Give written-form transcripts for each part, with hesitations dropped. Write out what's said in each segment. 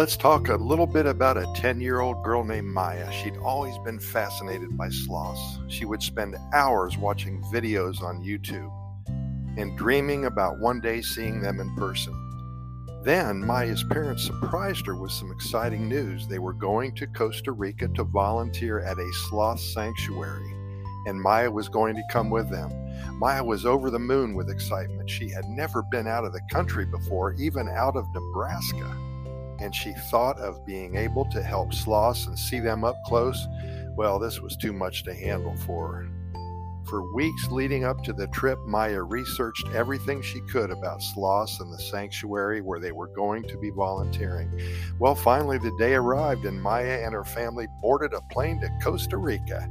Let's talk a little bit about a 10-year-old girl named Maya. She'd always been fascinated by sloths. She would spend hours watching videos on YouTube and dreaming about one day seeing them in person. Then Maya's parents surprised her with some exciting news. They were going to Costa Rica to volunteer at a sloth sanctuary, and Maya was going to come with them. Maya was over the moon with excitement. She had never been out of the country before, even out of Nebraska, and she thought of being able to help sloths and see them up close. Well, this was too much to handle for her. For weeks leading up to the trip, Maya researched everything she could about sloths and the sanctuary where they were going to be volunteering. Well, finally the day arrived and Maya and her family boarded a plane to Costa Rica.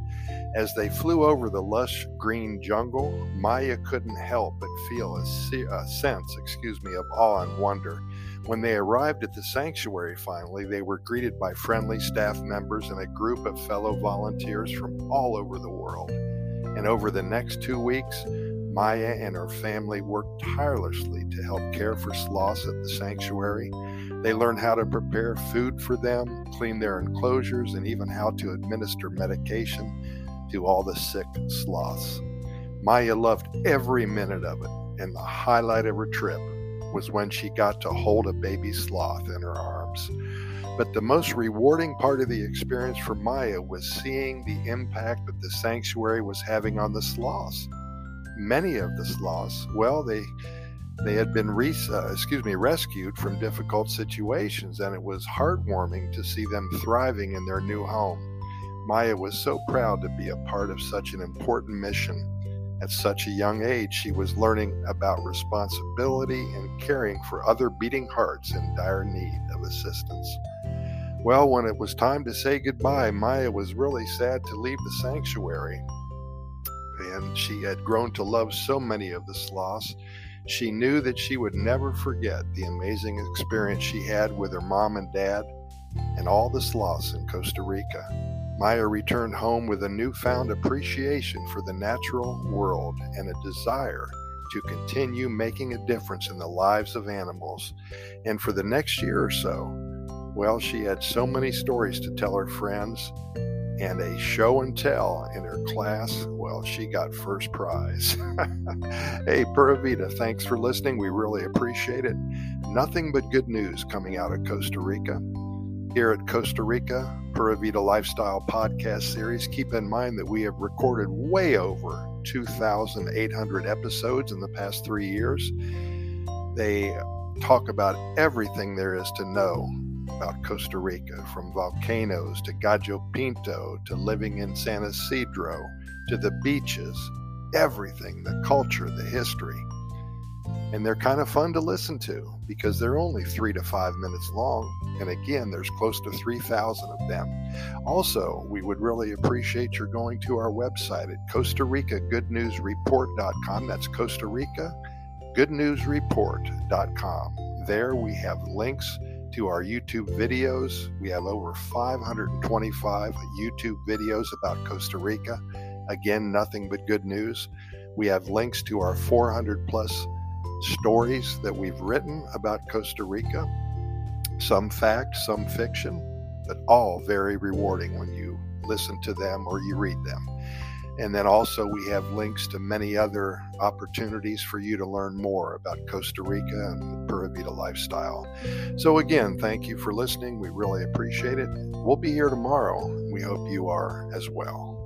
As they flew over the lush green jungle, Maya couldn't help but feel a sense of awe and wonder. When they arrived at the sanctuary finally, they were greeted by friendly staff members and a group of fellow volunteers from all over the world. And over the next 2 weeks, Maya and her family worked tirelessly to help care for sloths at the sanctuary. They learned how to prepare food for them, clean their enclosures, and even how to administer medication to all the sick sloths. Maya loved every minute of it, and the highlight of her trip was when she got to hold a baby sloth in her arms. But the most rewarding part of the experience for Maya was seeing the impact that the sanctuary was having on the sloths. Many of the sloths, well, they had been rescued from difficult situations, and it was heartwarming to see them thriving in their new home. Maya was so proud to be a part of such an important mission. At such a young age, she was learning about responsibility and caring for other beating hearts in dire need of assistance. Well, when it was time to say goodbye, Maya was really sad to leave the sanctuary. And she had grown to love so many of the sloths. She knew that she would never forget the amazing experience she had with her mom and dad and all the sloths in Costa Rica. Maya returned home with a newfound appreciation for the natural world and a desire to continue making a difference in the lives of animals. And for the next year or so, well, she had so many stories to tell her friends, and a show and tell in her class, well, she got first prize. Hey, Pura Vida, thanks for listening. We really appreciate it. Nothing but good news coming out of Costa Rica. Here at Costa Rica Pura Vida Lifestyle Podcast Series, keep in mind that we have recorded way over 2,800 episodes in the past 3 years. They talk about everything there is to know about Costa Rica, from volcanoes to Gallo Pinto to living in San Isidro to the beaches, everything, the culture, the history. And they're kind of fun to listen to because they're only 3 to 5 minutes long. And again, there's close to 3,000 of them. Also, we would really appreciate your going to our website at Costa Rica Good News Report.com. That's Costa Rica Good News Report.com. There we have links to our YouTube videos. We have over 525 YouTube videos about Costa Rica. Again, nothing but good news. We have links to our 400 plus stories that we've written about Costa Rica. Some fact, some fiction, but all very rewarding when you listen to them or you read them. And then also we have links to many other opportunities for you to learn more about Costa Rica and the Pura Vida lifestyle. So again, thank you for listening. We really appreciate it. We'll be here tomorrow. We hope you are as well.